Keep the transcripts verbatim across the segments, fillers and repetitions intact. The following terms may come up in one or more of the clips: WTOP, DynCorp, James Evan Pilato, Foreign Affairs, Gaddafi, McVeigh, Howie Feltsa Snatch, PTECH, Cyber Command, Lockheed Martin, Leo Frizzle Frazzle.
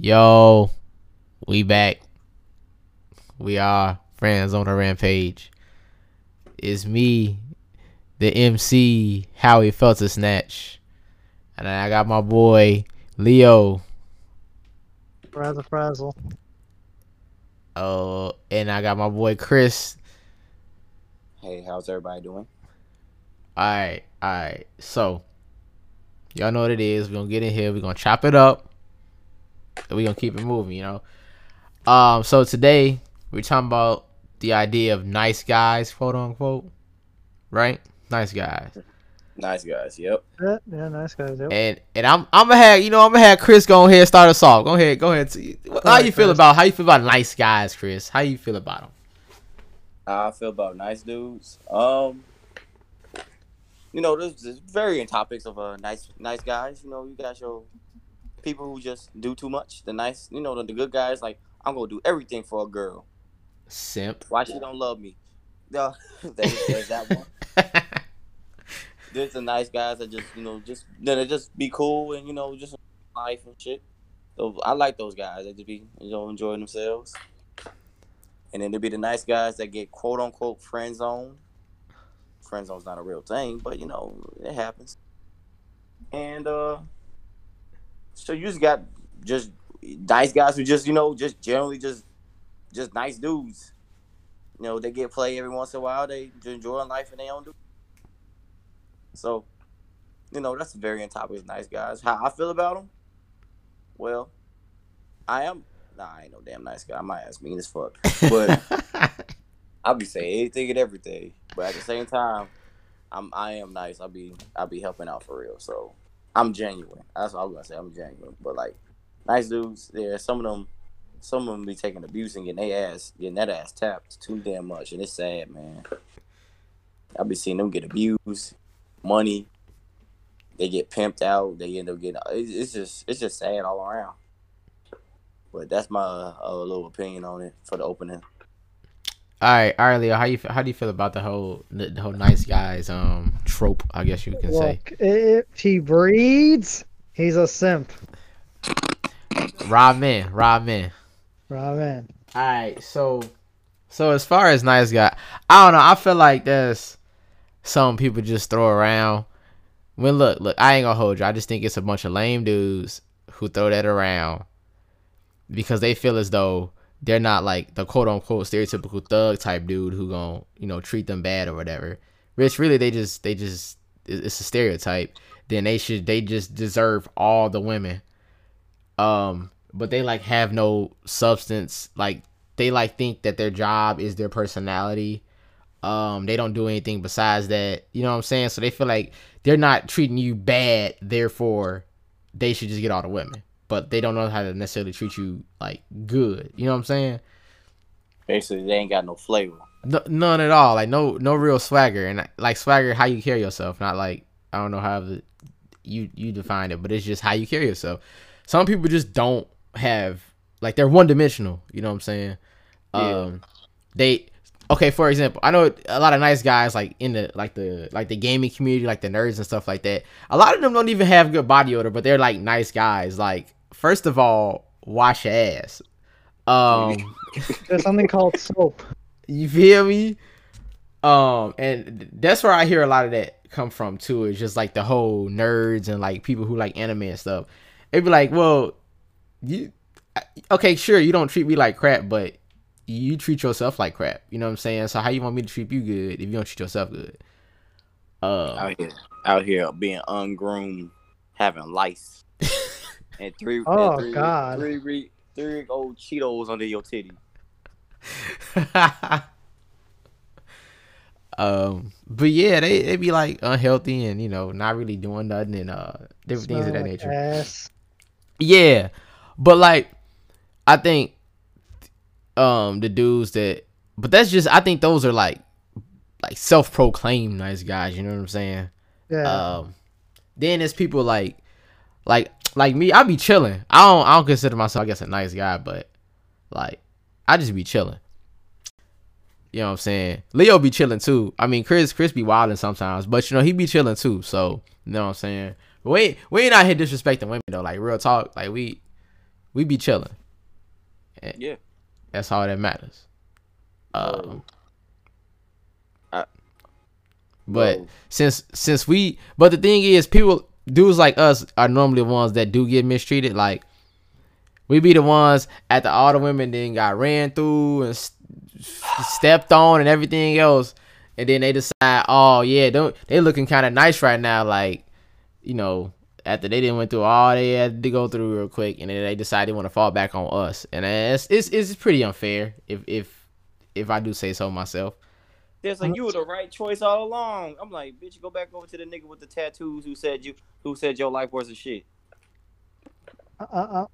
Yo, we back. We are Friends on a Rampage. It's me, the M C, Howie Feltsa Snatch. And I got my boy, Leo Frizzle Frazzle. Oh, and I got my boy, Chris. Hey, how's everybody doing? Alright, alright. So, y'all know what it is. We're going to get in here. We're going to chop it up. We're gonna keep it moving, you know. Um, so today we're talking about the idea of nice guys, quote unquote, right? Nice guys, nice guys, yep, yeah, yeah nice guys, yep. And and I'm I'm gonna have you know I'm gonna have Chris go ahead and start us off. Go ahead, go ahead. How you feel about how you feel about nice guys, Chris? How you feel about them? How I feel about nice dudes. Um, you know, there's, there's varying topics of uh nice nice guys. You know, you got your people who just do too much. The nice, you know, the, the good guys, like, I'm going to do everything for a girl. Simp. Why she don't love me? No, there's, there's that one. There's the nice guys that just, you know, just, they just be cool and, you know, just life and shit. So I like those guys. They just be, you know, enjoying themselves. And then there'll be the nice guys that get, quote, unquote, friend zoned. Friend zone's not a real thing, but, you know, it happens. And, uh... so you just got just nice guys who just, you know, just generally just just nice dudes. You know, they get play every once in a while. They enjoy life and they don't do. So, you know, that's a varying topic of nice guys. How I feel about them? Well, I am. Nah, I ain't no damn nice guy. My ass mean as fuck. But I'll be saying anything and everything. But at the same time, I'm I am nice. I'll be I'll be helping out for real. So. I'm genuine. That's what I was gonna say. I'm genuine, but like, nice dudes. There, yeah, some of them, some of them be taking abuse and getting their ass, getting that ass tapped too damn much, and it's sad, man. I be seeing them get abused, money. They get pimped out. They end up getting. It's just, it's just sad all around. But that's my uh, uh, little opinion on it for the opening. All right, all right, Leo. How you how do you feel about the whole the, the whole nice guys um trope? I guess you can say. Look, if he breeds, he's a simp. Raw man, raw man, raw man. All right, so so as far as nice guy, I don't know. I feel like there's some people just throw around. When look, look, I ain't gonna hold you. I just think it's a bunch of lame dudes who throw that around because they feel as though they're not like the quote unquote stereotypical thug type dude who gonna, you know, treat them bad or whatever. It's really they just they just it's a stereotype. Then they should they just deserve all the women. Um, but they like have no substance. Like they like think that their job is their personality. Um, they don't do anything besides that. You know what I'm saying? So they feel like they're not treating you bad, therefore they should just get all the women. But they don't know how to necessarily treat you, like, good. You know what I'm saying? Basically, they ain't got no flavor. No, none at all. Like, no no real swagger. And, like, swagger, how you carry yourself. Not, like, I don't know how the, you, you define it. But it's just how you carry yourself. Some people just don't have, like, they're one-dimensional. You know what I'm saying? Yeah. Um, they, okay, for example, I know a lot of nice guys, like, in the, like, the, like, the gaming community, like, the nerds and stuff like that. A lot of them don't even have good body odor, but they're, like, nice guys, like, first of all, wash your ass. Um, There's something called soap. You feel me? Um, and that's where I hear a lot of that come from too. It's just like the whole nerds and like people who like anime and stuff. They'd be like, "Well, you okay? Sure, you don't treat me like crap, but you treat yourself like crap. You know what I'm saying? So how you want me to treat you good if you don't treat yourself good?" Uh, out here, out here being ungroomed, having lice. And three, oh, and three, God. three, three, three old Cheetos under your titty. um, but yeah, they they be like unhealthy and you know not really doing nothing and uh different Smell things of that like nature. Ass. Yeah, but like I think um the dudes that but that's just I think those are like like self proclaimed nice guys. You know what I'm saying? Yeah. Um, then there's people like like. Like me, I be chilling. I don't. I don't consider myself, I guess, a nice guy, but like, I just be chilling. You know what I'm saying? Leo be chilling too. I mean, Chris, Chris be wilding sometimes, but you know he be chilling too. So you know what I'm saying? We we ain't out here disrespecting women though. Like real talk. Like we we be chilling. And yeah, that's all that matters. Um, I, but well, since since we, but the thing is, people, dudes like us are normally the ones that do get mistreated. Like, we be the ones at the all the women then got ran through and st- stepped on and everything else, and then they decide, oh yeah, don't they looking kind of nice right now? Like, you know, after they didn't went through all they had to go through real quick, and then they decide they want to fall back on us, and it's it's it's pretty unfair if if. If I do say so myself. There's like, you were the right choice all along. I'm like, bitch, go back over to the nigga with the tattoos who said you, who said your life wasn't shit. Uh, uh,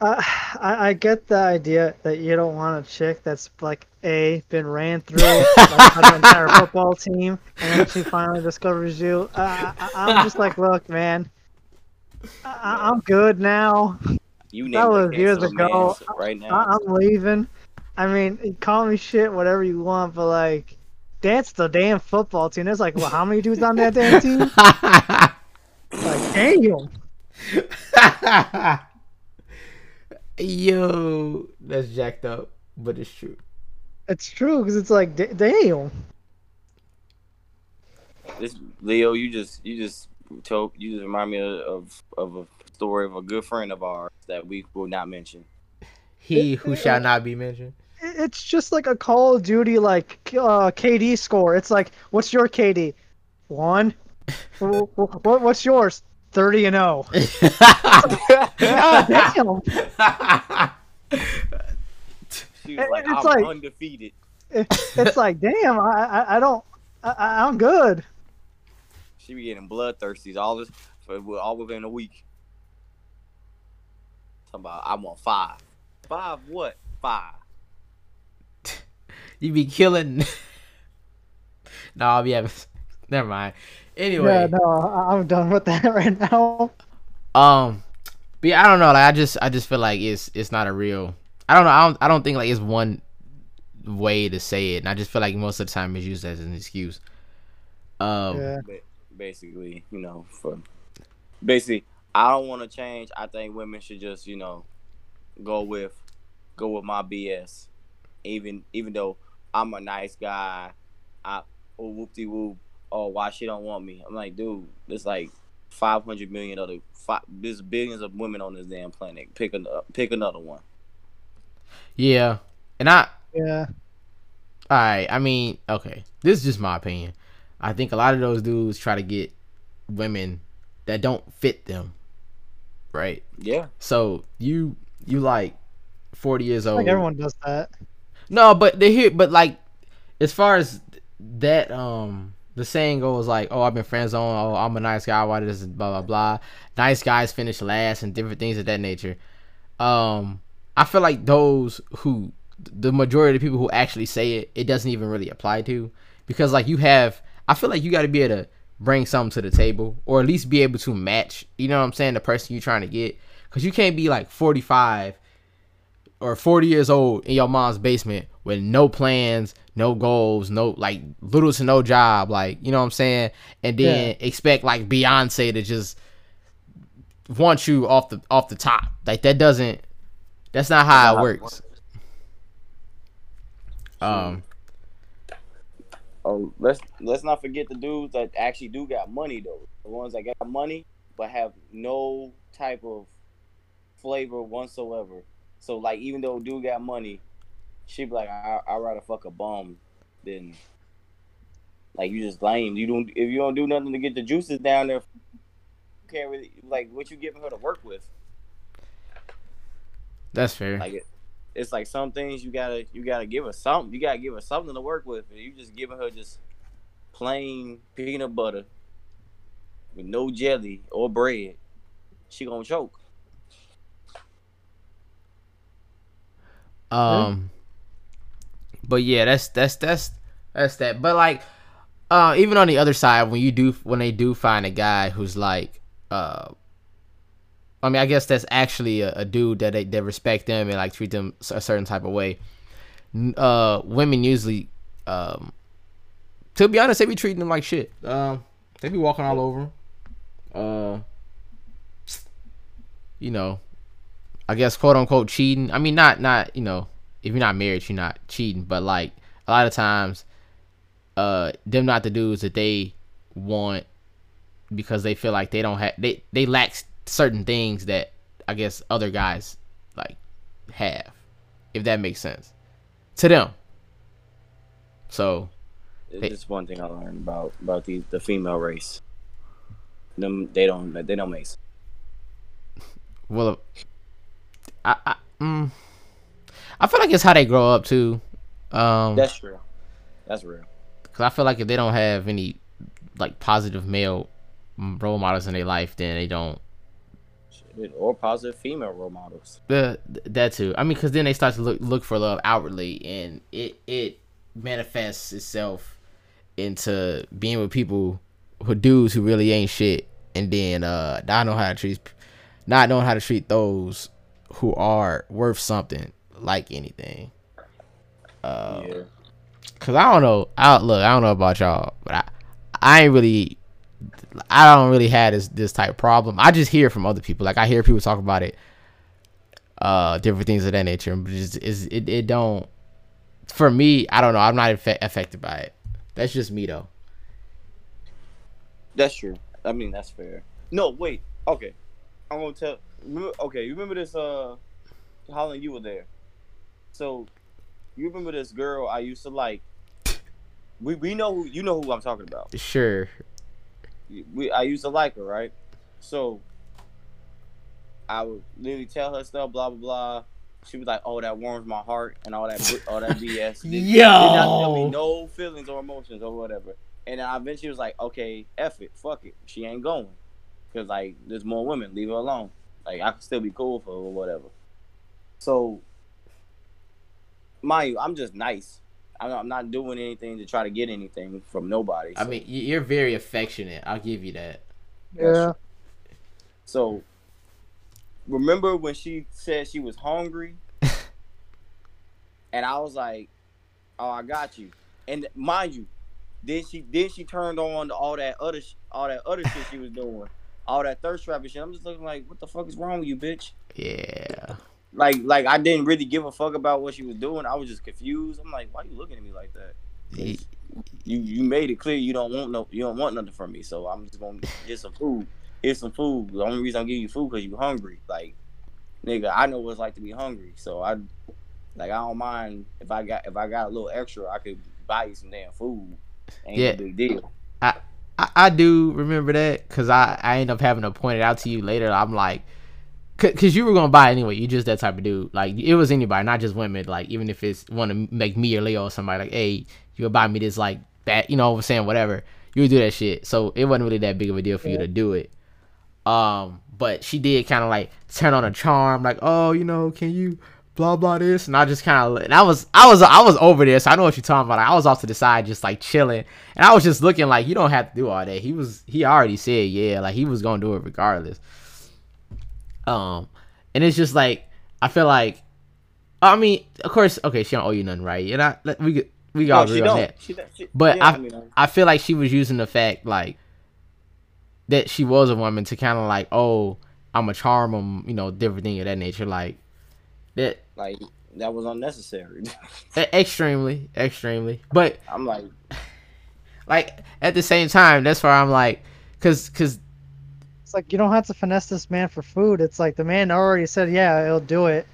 uh, I I get the idea that you don't want a chick that's like a been ran through like, like an entire football team, and then she finally discovers you. Uh, I, I'm just like, look, man, I, I'm good now. You that was years ago. Man, so right now, I, I'm leaving. I mean, call me shit, whatever you want, but like, that's the damn football team. There's like, well, how many dudes on that damn team? Like, damn. Yo, that's jacked up, but it's true. It's true, because it's like, d- damn. This Leo, you just, you just told, you just remind me of of a story of a good friend of ours that we will not mention. He who shall not be mentioned. It's just like a Call of Duty, like, uh, K D score. It's like, what's your K D? One. What? What's yours? thirty and oh. Oh, damn. She was like, it's I'm like, undefeated. It's like, damn, I, I, I don't, I, I'm good. She be getting bloodthirsties all this, all within a week. Talking about, I want five. Five what? Five. You be killing. No, I'll be having. Never mind. Anyway. Yeah, no, I'm done with that right now. Um, but yeah, I don't know. Like, I just, I just feel like it's, it's not a real. I don't know. I don't, I don't think like it's one way to say it, and I just feel like most of the time it's used as an excuse. Um, yeah. Basically, you know, for basically, I don't want to change. I think women should just, you know. Go with, go with my B S. Even even though I'm a nice guy, I oh, whoop de whoop. Oh, why she don't want me? I'm like, dude, there's like five hundred million other, five, there's billions of women on this damn planet. Pick another, pick another one. Yeah, and I yeah. All right, I mean, okay, this is just my opinion. I think a lot of those dudes try to get women that don't fit them, right? Yeah. So you. You like forty years old. Like everyone does that. No, but they hear, but like, as far as that, um, the saying goes like, "Oh, I've been friend zoned. Oh, I'm a nice guy. Why this? Blah blah blah. Nice guys finish last and different things of that nature." Um, I feel like those who, the majority of the people who actually say it, it doesn't even really apply to, because like you have, I feel like you got to be able to bring something to the table, or at least be able to match. You know what I'm saying? The person you're trying to get. Because you can't be like forty-five or forty years old in your mom's basement with no plans, no goals, no, like, little to no job, like, you know what I'm saying? And then yeah. expect like Beyonce to just want you off the off the top. Like, that doesn't, that's not how it works. Um Oh, let's let's not forget the dudes that actually do got money though. The ones that got money but have no type of flavor whatsoever. So like, even though dude got money, she'd be like, I I'd rather fuck a bum than like, you just lame. You don't, if you don't do nothing to get the juices down there, you can't really, like, what you giving her to work with? That's fair. Like it, it's like some things you gotta you gotta give her something. You gotta give her something to work with. And you just giving her just plain peanut butter with no jelly or bread, she gonna choke. Um, but yeah, that's, that's, that's, that's that. But like, uh, even on the other side, when you do, when they do find a guy who's like, uh, I mean, I guess that's actually a, a dude that they, that respect them and like treat them a certain type of way. Uh, women usually, um, to be honest, they be treating them like shit. Um, uh, they be walking all over them. Uh, you know, I guess, quote unquote cheating. I mean, not not you know, if you're not married, you're not cheating. But like a lot of times, uh, them not the dudes that they want because they feel like they don't have they they lack certain things that I guess other guys like have, if that makes sense to them. So it's one thing I learned about about the the female race. Them they don't they don't make sense. Well, I I, mm, I feel like it's how they grow up too. Um, That's true. That's real. Cause I feel like if they don't have any like positive male role models in their life, then they don't. Shit, or positive female role models. The, that too. I mean, cause then they start to look look for love outwardly, and it it manifests itself into being with people who dudes who really ain't shit, and then uh, not know how to treat, not knowing how to treat those who are worth something, like anything. Uh, yeah. Cause I don't know. I look. I don't know about y'all, but I, I ain't really. I don't really have this this type of problem. I just hear from other people. Like I hear people talk about it, uh, different things of that nature. But it's, it's, it it don't. For me, I don't know. I'm not infe- affected by it. That's just me though. That's true. I mean, that's fair. No, wait. Okay, I'm gonna tell. Remember, okay, you remember this? Uh, Holland, you were there. So, you remember this girl I used to like? We we know who you know who I'm talking about. Sure. We I used to like her, right? So, I would literally tell her stuff, blah blah blah. She was like, "Oh, that warms my heart," and all that all that B S. Yo. Did not tell me no feelings or emotions or whatever. And then I eventually was like, "Okay, F it, fuck it, she ain't going," cause like there's more women, leave her alone. Like, I can still be cool for her or whatever. So, mind you, I'm just nice. I'm not, I'm not doing anything to try to get anything from nobody. So. I mean, you're very affectionate. I'll give you that. Yeah. So, remember when she said she was hungry? And I was like, oh, I got you. And mind you, then she then she turned on all that other, sh- all that other shit she was doing. All that thirst trap and shit. I'm just looking like, what the fuck is wrong with you, bitch? Yeah. Like, like I didn't really give a fuck about what she was doing. I was just confused. I'm like, why are you looking at me like that? You, you made it clear you don't want no, you don't want nothing from me. So I'm just gonna get some food. Here's some food. The only reason I'm giving you food because you hungry. Like, nigga, I know what it's like to be hungry. So I, like, I don't mind if I got if I got a little extra, I could buy you some damn food. Ain't yeah. no big deal. I, I I do remember that because I I end up having to point it out to you later. I'm like. Cause you were gonna buy anyway. You just that type of dude. Like it was anybody, not just women. Like even if it's want to make me or Leo or somebody. Like, hey, you gonna buy me this like that? You know what I'm saying? Whatever. You would do that shit. So it wasn't really that big of a deal for you to do it. Um, but she did kind of like turn on a charm. Like, oh, you know, can you blah blah this? And I just kind of. And I was, I was, I was over there. So I know what you're talking about. Like, I was off to the side, just like chilling. And I was just looking like, you don't have to do all that. He was, he already said yeah. Like he was gonna do it regardless. Um, and it's just like, I feel like, I mean, of course, okay, she don't owe you nothing, right? And I, we, we all no, agree on that. She, she, but I, I, mean, I feel like she was using the fact, like, that she was a woman to kind of like, oh, I'm a charm them, you know, different thing of that nature. Like, that. Like, that was unnecessary. extremely, extremely. But. I'm like. Like, at the same time, that's where I'm like, cause, cause. Like you don't have to finesse this man for food. It's like the man already said, yeah, he'll do it.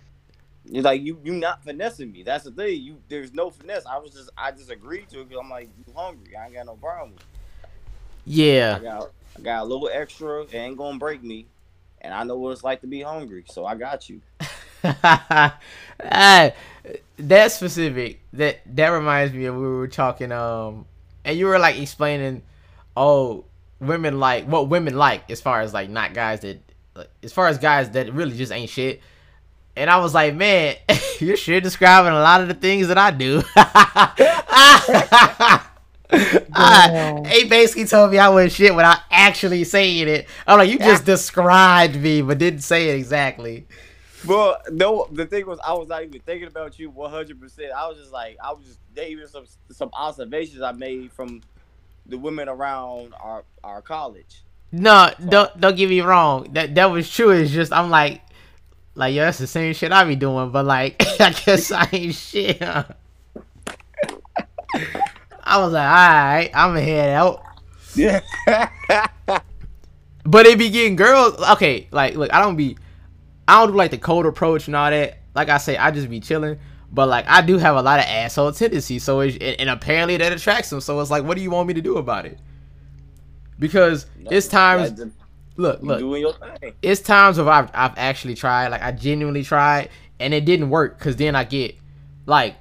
You're like you, you not finessing me. That's the thing. You there's no finesse. I was just I just agreed to it because I'm like you hungry. I ain't got no problem. Yeah. I got I got a little extra. It ain't gonna break me, and I know what it's like to be hungry. So I got you. that, that specific that that reminds me of we were talking um and you were like explaining oh. Women like what women like as far as like not guys that like, as far as guys that really just ain't shit. And I was like, man, you're sure describing a lot of the things that I do. I, they basically told me I wasn't shit without actually saying it. I'm like, you just described me but didn't say it exactly. Well, no, the thing was I was not even thinking about you one hundred percent. I was just like, I was just there even some some observations I made from the women around our, our college. No, don't don't get me wrong. That that was true. It's just I'm like, Like, yo, that's the same shit I be doing, but like, I guess I ain't shit. Huh? I was like, alright, I'ma head out. Yeah. But it be getting girls. Okay, like, look, I don't be, I don't do like the cold approach and all that. Like I say, I just be chilling. But like, I do have a lot of asshole tendencies. So it, and apparently that attracts them. So it's like, what do you want me to do about it? Because no, it's times. Just, look, look. Doing your thing. It's times where I've, I've actually tried. Like, I genuinely tried, and it didn't work. Cause then I get, like,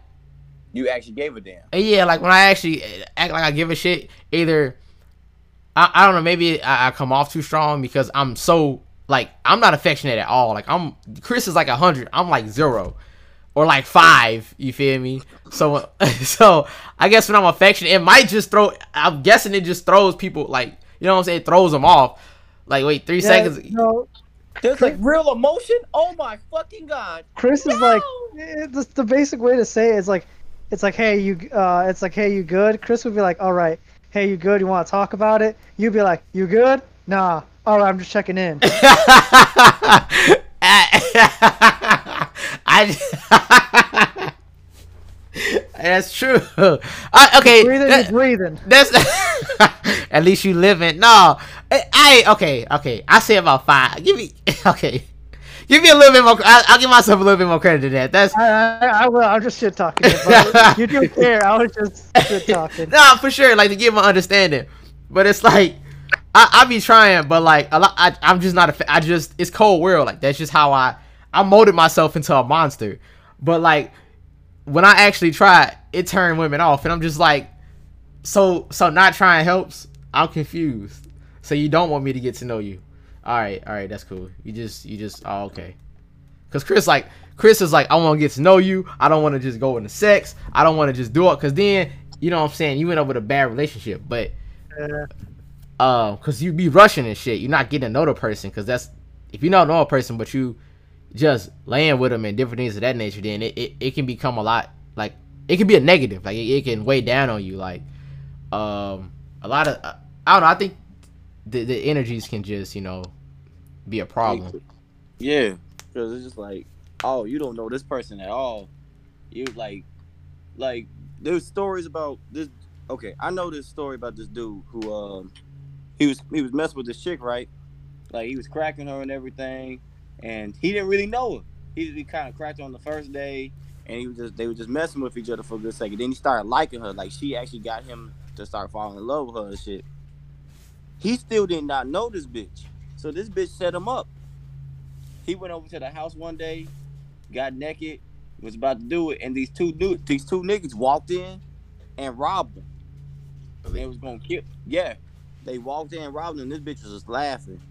you actually gave a damn. Yeah, like when I actually act like I give a shit, either I, I don't know, maybe I, I come off too strong because I'm so like I'm not affectionate at all. Like I'm Chris is like a hundred, I'm like zero. Or like five, you feel me? So, so I guess when I'm affectionate, it might just throw. I'm guessing it just throws people, like, you know what I'm saying? It throws them off. Like, wait, three yeah, seconds. No. There's like real emotion. Oh my fucking god! Chris no! is like, it's the basic way to say it is like, it's like, hey, you. Uh, it's like, hey, you good? Chris would be like, all right. Hey, you good? You want to talk about it? You'd be like, you good? Nah. All right, I'm just checking in. I that's true. I, okay, you're breathing, that, you're breathing. That's at least you living. No, I, I okay, okay. I say about five. Give me okay. Give me a little bit more. I, I'll give myself a little bit more credit than that. That's I, I, I will. I'm just shit talking. You don't care. I was just shit talking. No, for sure. Like to give my understanding, but it's like I, I be trying, but like a lot. I, I'm just not a. I just it's cold world. Like that's just how I. I molded myself into a monster, but like when I actually tried, it turned women off, and I'm just like, so so not trying helps. I'm confused. So you don't want me to get to know you? All right, all right, that's cool. You just you just oh, okay. Cause Chris like Chris is like I want to get to know you. I don't want to just go into sex. I don't want to just do it. Cause then you know what I'm saying, you went up with a bad relationship, but um, uh, cause you be rushing and shit. You're not getting to know the person. Cause that's if you don't know a person, but you just laying with them and different things of that nature, then it, it, it can become a lot, like, it can be a negative, like, it, it can weigh down on you, like, um, a lot of, uh, I don't know, I think the, the energies can just, you know, be a problem. Yeah, because it's just like, oh, you don't know this person at all, you, like, like, there's stories about this, okay, I know this story about this dude who, um, he was, he was messing with this chick, right, like, he was cracking her and everything, and he didn't really know her. He, he kind of cracked her on the first day, and he was just they were just messing with each other for a good second. Then he started liking her. Like, she actually got him to start falling in love with her and shit. He still did not know this bitch. So this bitch set him up. He went over to the house one day, got naked, was about to do it, and these two dudes, these two niggas walked in and robbed him. They was going to kill Yeah. They walked in and robbed him. This bitch was just laughing.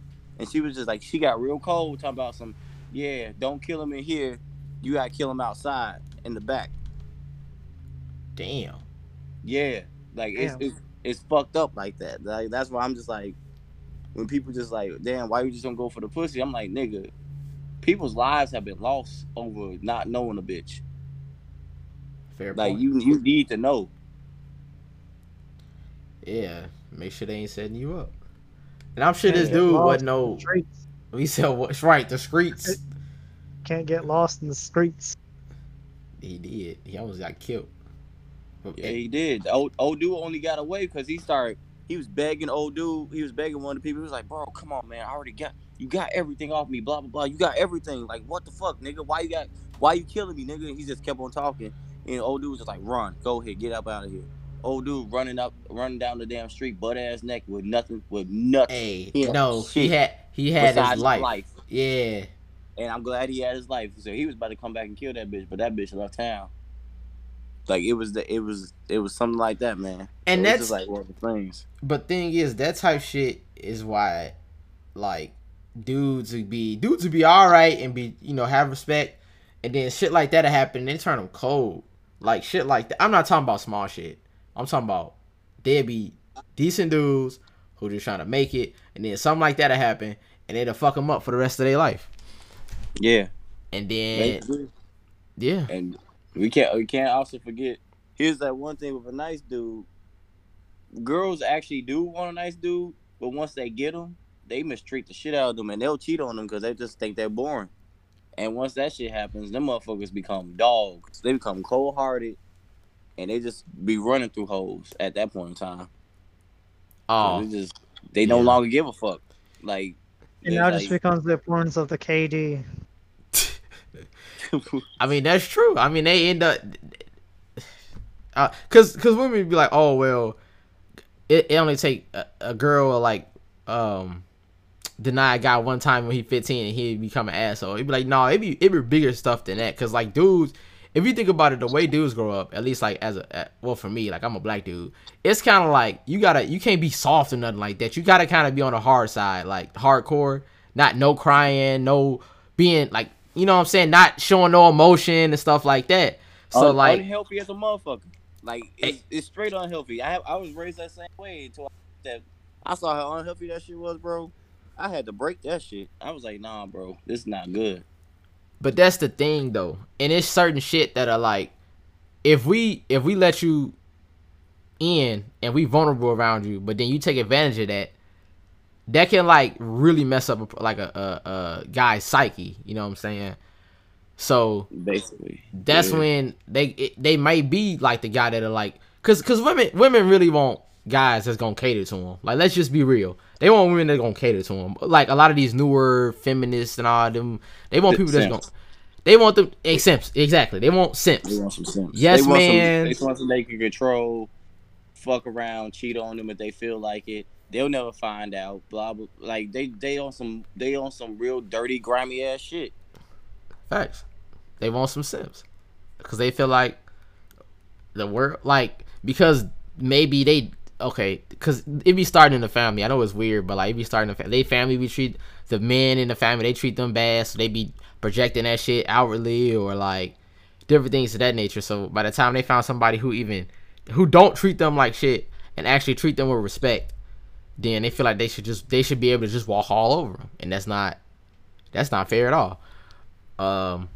And she was just like, she got real cold talking about some, yeah, don't kill him in here. You got to kill him outside in the back. Damn. Yeah. Like, damn. It's, it's it's fucked up like that. Like, that's why I'm just like, when people just like, damn, why you just don't go for the pussy? I'm like, nigga, people's lives have been lost over not knowing a bitch. Fair like, point. you you need to know. Yeah. Make sure they ain't setting you up. And I'm sure Can't this dude wasn't no. We said what's right, the streets. Can't get lost in the streets. He did. He almost got killed. Okay. Yeah, he did. The old, old dude only got away because he started. He was begging old dude. He was begging one of the people. He was like, "Bro, come on, man. I already got. You got everything off me. Blah blah blah. You got everything. Like, what the fuck, nigga? Why you got? Why you killing me, nigga?" And he just kept on talking. And old dude was just like, "Run, go ahead, get up out of here." Old dude running up, running down the damn street, butt ass neck with nothing, with nothing. Hey, he no, he had, he had his life. his life. Yeah, and I'm glad he had his life. So he was about to come back and kill that bitch, but that bitch left town. Like it was the, it was, it was something like that, man. And so that's just like one of the things. But thing is, that type shit is why, like, dudes would be, dudes would be all right and be, you know, have respect, and then shit like that'll happen, and they turn them cold, like shit like that. I'm not talking about small shit. I'm talking about there'd be decent dudes who just trying to make it, and then something like that'll happen, and they'll fuck them up for the rest of their life. Yeah. And then, yeah. And we can't we can't also forget. Here's that one thing with a nice dude. Girls actually do want a nice dude, but once they get them, they mistreat the shit out of them, and they'll cheat on them because they just think they're boring. And once that shit happens, them motherfuckers become dogs. They become cold-hearted, and they just be running through holes at that point in time. Oh. So they just, they yeah. no longer give a fuck. Like, it now like, just becomes the importance of the K D. I mean, that's true. I mean, they end up... Uh, cause, cause women be like, oh, well, it, it only take a, a girl or like... um. deny a guy one time when he fifteen and he become an asshole. It'd be like, no, nah, it'd be it'd be bigger stuff than that. Cause like dudes, if you think about it, the way dudes grow up, at least like as a at, well for me, like I'm a black dude, it's kind of like you gotta you can't be soft or nothing like that. You gotta kind of be on the hard side, like hardcore, not no crying, no being like you know what I'm saying, not showing no emotion and stuff like that. So Un like unhealthy as a motherfucker. Like it's, it's straight unhealthy. I have, I was raised that same way until I, I saw how unhealthy that shit was, bro. I had to break that shit. I was like, nah, bro, this is not good. But that's the thing, though. And it's certain shit that are like, if we if we let you in and we vulnerable around you, but then you take advantage of that, that can like really mess up a, like a, a, a guy's psyche. You know what I'm saying? So basically, that's yeah. when they it, they might be like the guy that are like, cause cause women women really won't. Guys that's gonna cater to them. Like, let's just be real. They want women that's gonna cater to them. Like, a lot of these newer feminists and all them, they want people that's gonna... They want them... Hey, simps. Exactly. They want simps. They want some simps. Yes, they want man. Some, they want some they can control, fuck around, cheat on them if they feel like it. They'll never find out. Blah, blah. Like, they, they on some... They on some real dirty, grimy-ass shit. Facts. They want some simps. Because they feel like the world... Like, because maybe they... Okay, because it be starting in the family. I know it's weird, but like it be starting in the family. They family, we treat the men in the family, they treat them bad, so they be projecting that shit outwardly or like different things of that nature. So by the time they found somebody who even, who don't treat them like shit and actually treat them with respect, then they feel like they should just, they should be able to just walk all over them. And that's not, that's not fair at all. Um,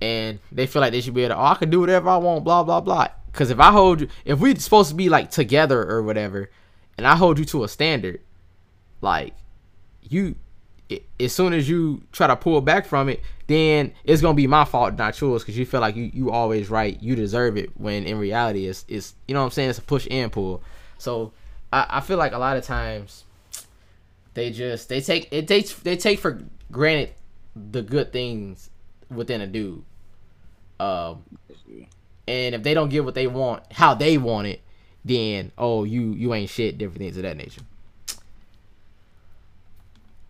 and they feel like they should be able to, oh, I can do whatever I want, blah, blah, blah. Because if I hold you, if we're supposed to be like together or whatever, and I hold you to a standard, like you, it, as soon as you try to pull back from it, then it's going to be my fault, not yours, because you feel like you, you always right, you deserve it, when in reality it's, it's, you know what I'm saying, it's a push and pull. So I, I feel like a lot of times they just, they take, it takes, they take for granted the good things within a dude. Um, And if they don't get what they want, how they want it, then, oh, you you ain't shit, different things of that nature.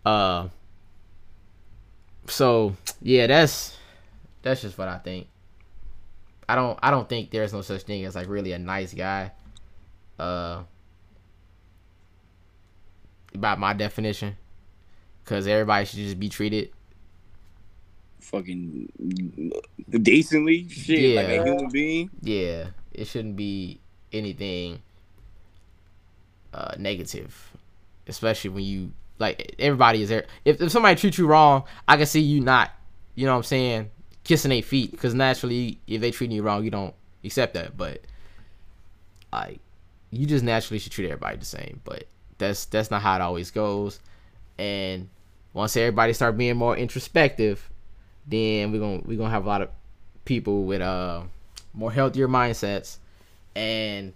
Uh, so, yeah, that's that's just what I think. I don't I don't think there's no such thing as, like, really a nice guy. Uh, by my definition. Because everybody should just be treated fucking decently, shit, yeah. Like a human being. Yeah, it shouldn't be anything uh, negative, especially when you like everybody is there. If, if somebody treats you wrong, I can see you not, you know what I'm saying, kissing their feet, because naturally, if they treat you wrong, you don't accept that. But like, you just naturally should treat everybody the same. But that's that's not how it always goes. And once everybody start being more introspective, then we're gonna we're gonna have a lot of people with uh more healthier mindsets, and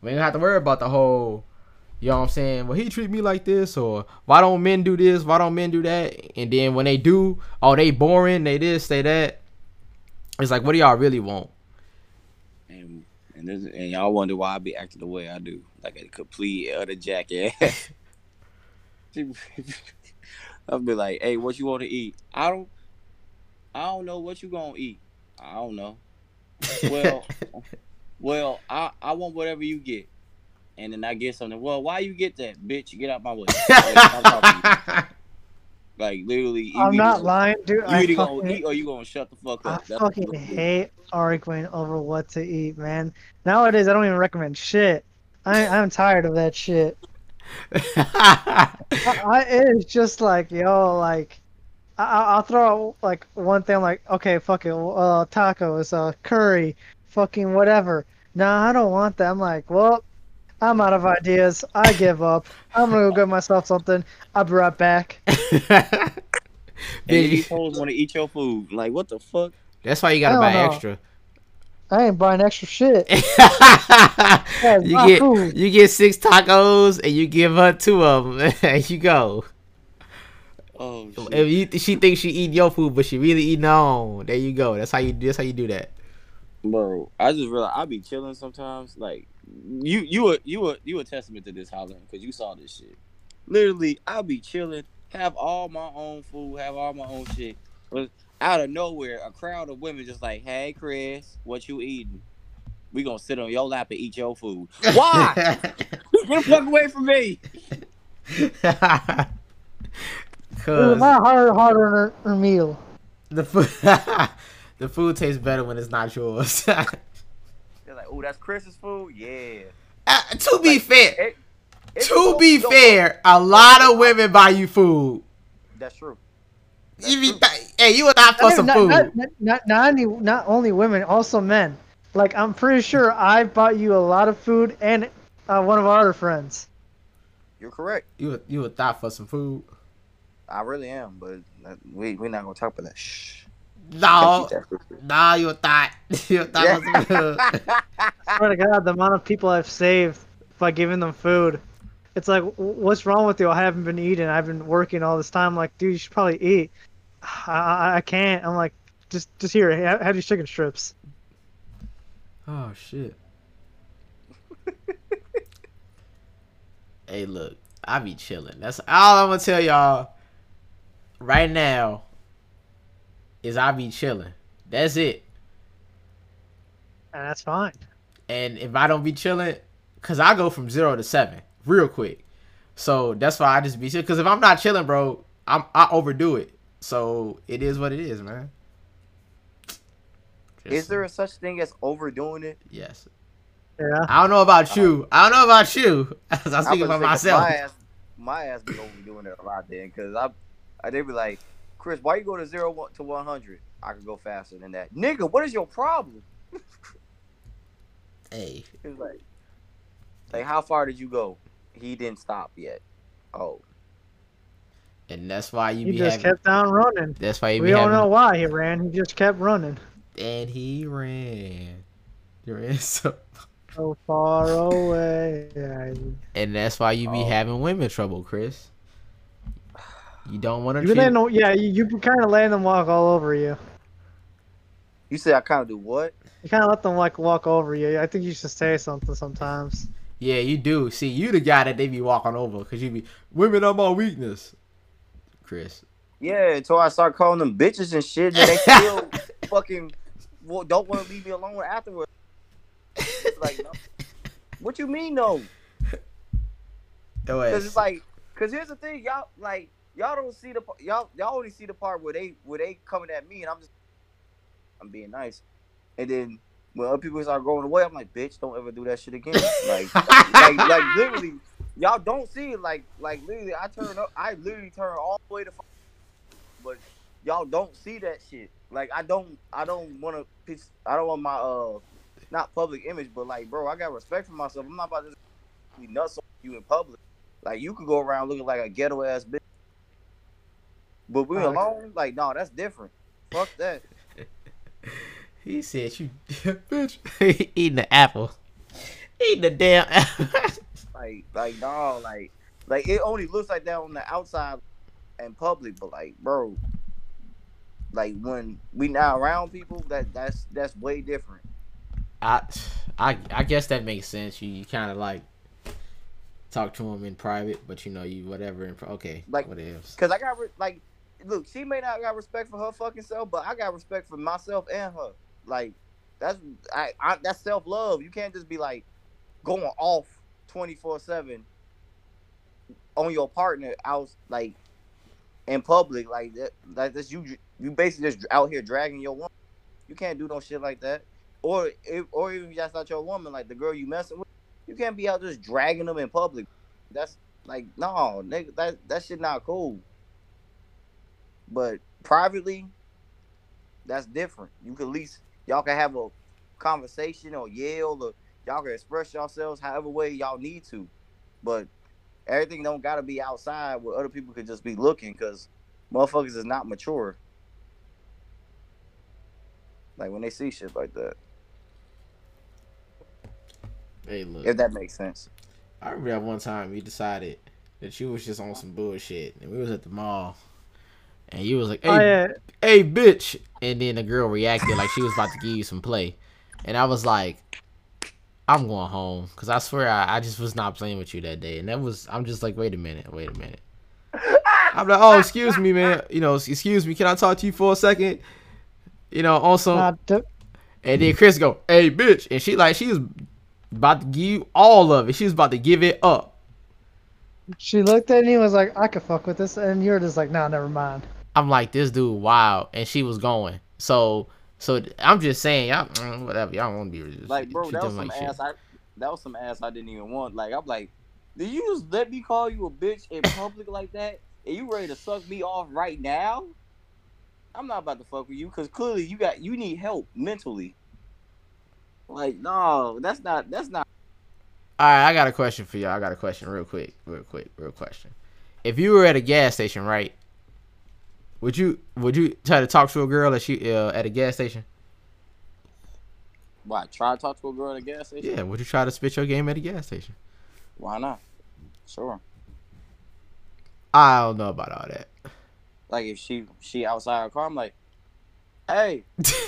we don't have to worry about the whole, you know what I'm saying, well, he treat me like this, or why don't men do this, why don't men do that, and then when they do, oh, they boring, they this, they that. It's like, what do y'all really want? And and, this, and y'all wonder why I be acting the way I do, like a complete utter jackass. I'll be like, hey, what you want to eat? I don't. I don't know what you gonna eat. I don't know. Well, well, I, I want whatever you get, and then I get something. Well, why you get that, bitch? Get out my way. Like, like literally, I'm not gonna, lying, dude. You I either fucking, gonna eat or you gonna shut the fuck up. I That's fucking hate arguing over what to eat, man. Nowadays, I don't even recommend shit. I I'm tired of that shit. I, I, it's just like, yo, like. I'll throw like one thing, like, okay, fuck it, uh, tacos, uh, curry, fucking whatever. Nah, I don't want that. I'm like, well, I'm out of ideas. I give up. I'm gonna go get myself something. I'll be right back. These hoes want to eat your food. Like, what the fuck? That's why you gotta buy know. extra. I ain't buying extra shit. you get food. you get six tacos and you give her two of them. And you go. Oh, shit. If you, she thinks she eating your food, but she really eating her own. There you go. That's how you. That's how you do that. Bro, I just realized I be chilling sometimes. Like you, you were, you were, you a testament to this, Holland, because you saw this shit. Literally, I be chilling, have all my own food, have all my own shit. But out of nowhere, a crowd of women just like, "Hey, Chris, what you eating? We gonna sit on your lap and eat your food." Why? Get the fuck away from me. Cause my hard, harder meal. The food. The food tastes better when it's not yours. They're like, "Oh, that's Chris's food." Yeah. Uh, to be like, fair, it, it, to be fair, a lot of women buy you food. That's true. That's you be, true. Hey, you were not for I mean, some not, food. Not, not, not, only, not only women, also men. Like, I'm pretty sure I bought you a lot of food and uh, one of our other friends. You're correct. You were, you were not for some food. I really am, but we we're not gonna talk about that. Shh. No, no, you thought, you thought yeah. was good. I swear to God, the amount of people I've saved by giving them food. It's like, what's wrong with you? I haven't been eating. I've been working all this time. I'm like, dude, you should probably eat. I, I can't. I'm like, just, just here. Have these chicken strips. Oh shit. Hey, look, I be chilling. That's all I'm gonna tell y'all right now. Is I be chilling. That's it. And that's fine. And if I don't be chilling, because I go from zero to seven real quick. So that's why I just be chilling. Because if I'm not chilling, bro, I'm, I overdo it. So it is what it is, man. Just is there a such thing as overdoing it? Yes. Yeah. I don't know about you. I don't know about you. As I speak about myself. My ass, my ass be overdoing it a lot then. Because I, I, they be like, "Chris, why you go to zero to one hundred? I could go faster than that." Nigga, what is your problem? Hey, it's like, like, how far did you go? He didn't stop yet. Oh, and that's why you he be just having, kept on running. That's why you we be don't having, know why he ran. He just kept running. And he ran. You ran so so far away. And that's why you be oh. having women trouble, Chris. You don't want to. You treat... them, yeah, you, you kind of letting them walk all over you. You say I kind of do what? You kind of let them like walk over you. I think you should say something sometimes. Yeah, you do. See, you the guy that they be walking over because you be women are my weakness, Chris. Yeah, until I start calling them bitches and shit, and they still fucking don't want to leave me alone afterwards. It's like, no. What you mean no? Because it's like, because here's the thing, y'all like. Y'all don't see the y'all y'all only see the part where they where they coming at me and I'm just I'm being nice, and then when other people start going away, I'm like, bitch, don't ever do that shit again. Like, like, like literally, y'all don't see it. Like, like literally, I turn up, I literally turn all the way to, but y'all don't see that shit. Like, I don't, I don't want to, I don't want my uh, not public image, but like, bro, I got respect for myself. I'm not about to be nuts on you in public. Like, you could go around looking like a ghetto ass bitch. But we alone, like, no, that's different. Fuck that. He said, "You bitch, eating the apple, eating the damn apple." Like, like, no, like, like it only looks like that on the outside and public, but like, bro, like when we now around people, that that's that's way different. I, I, I guess that makes sense. You, you kind of like. Talk to him in private, but you know you whatever. In okay, like what else? Because I got like, look, she may not got respect for her fucking self, but I got respect for myself and her. Like, that's I, I that's self love. You can't just be like going off twenty four seven on your partner out like in public like that. Like that's you you basically just out here dragging your woman. You can't do no shit like that. Or if, or even if that's not your woman, like the girl you messing with. You can't be out just dragging them in public. That's like, no, nigga, that that shit not cool. But privately, that's different. You can at least, y'all can have a conversation or yell or y'all can express yourselves however way y'all need to. But everything don't got to be outside where other people could just be looking because motherfuckers is not mature. Like, when they see shit like that. Hey, look. If that makes sense. I remember that one time you decided that you was just on some bullshit. And we was at the mall. And you was like, hey, oh, yeah. hey, bitch. And then the girl reacted like she was about to give you some play. And I was like, I'm going home. Because I swear I, I just was not playing with you that day. And that was, I'm just like, wait a minute, wait a minute. I'm like, oh, excuse me, man. You know, excuse me. Can I talk to you for a second? You know, also. Uh, d- and then Chris go, hey, bitch. And she like, she was about to give you all of it. She was about to give it up. She looked at me and was like, I could fuck with this. And you were just like, nah, never mind. I'm like, this dude, wow. And she was going. So, so I'm just saying, y'all, whatever. Y'all want to be. Like, bro, that was some ass. I, that was some ass I didn't even want. Like, I'm like, did you just let me call you a bitch in public like that? And you ready to suck me off right now? I'm not about to fuck with you because clearly you got you need help mentally. Like, no, that's not that's not. All right, I got a question for y'all. I got a question real quick, real quick, real question. If you were at a gas station, right? Would you would you try to talk to a girl that she uh, at a gas station? Why try to talk to a girl at a gas station? Yeah, would you try to spit your game at a gas station? Why not? Sure. I don't know about all that. Like, if she she outside her car, I'm like, hey,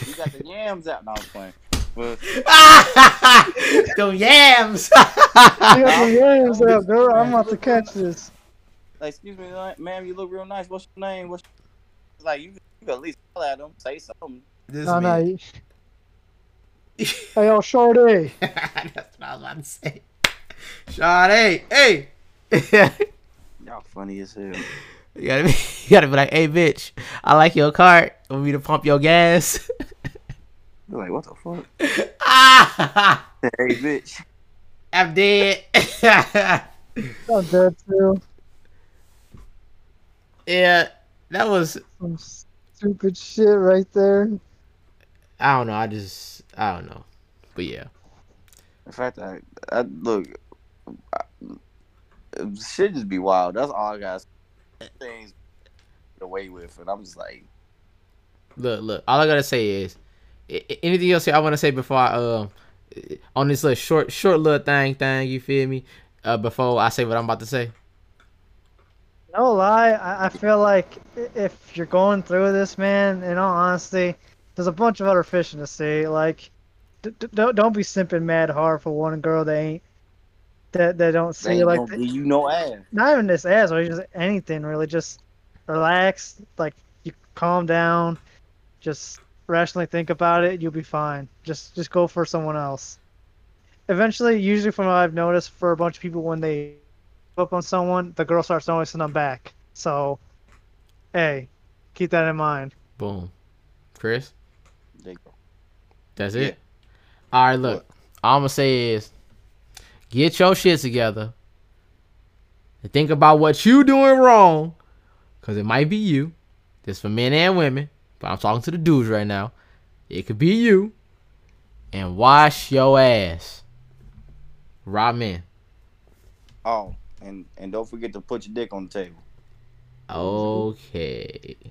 you got the yams out. No, I'm playing. But... the yams. You got the yams out, girl. I'm about to catch this. Like, excuse me, ma'am, you look real nice. What's your name? What's your... Like, you, you can at least call at them. Say something. This no, no. You... hey, yo, Sade. That's what I was about to say. Sade, hey. Y'all funny as hell. You gotta, be, you gotta be like, hey, bitch, I like your cart. Want me to pump your gas? You're like, what the fuck? Ah! Hey, bitch. I'm dead. I'm dead, too. Yeah, that was... some stupid shit right there. I don't know. I just... I don't know. But, yeah. In fact, I... I look... I, shit just be wild. That's all I got. Things away with, and I'm just like, look, look. All I gotta say is, anything else here I want to say before I um uh, on this little short, short little thing, thing. You feel me? Uh, before I say what I'm about to say. No lie, I, I feel like if you're going through this, man, in all honesty, there's a bunch of other fish in the sea. Like, d- d- don't don't be simping mad hard for one girl that ain't. That they don't see they like don't they, you know ass. Not even this ass or just anything really. Just relax, like you calm down, just rationally think about it. You'll be fine. Just just go for someone else. Eventually, usually from what I've noticed for a bunch of people, when they give up on someone, the girl starts noticing them back. So, hey, keep that in mind. Boom, Chris. There you go. That's it. Yeah. All right, look. All I'm gonna say is. Get your shit together and think about what you doing wrong, because it might be you. This for men and women, but I'm talking to the dudes right now. It could be you. And wash your ass. Raw men. Oh, and, and don't forget to put your dick on the table. Okay.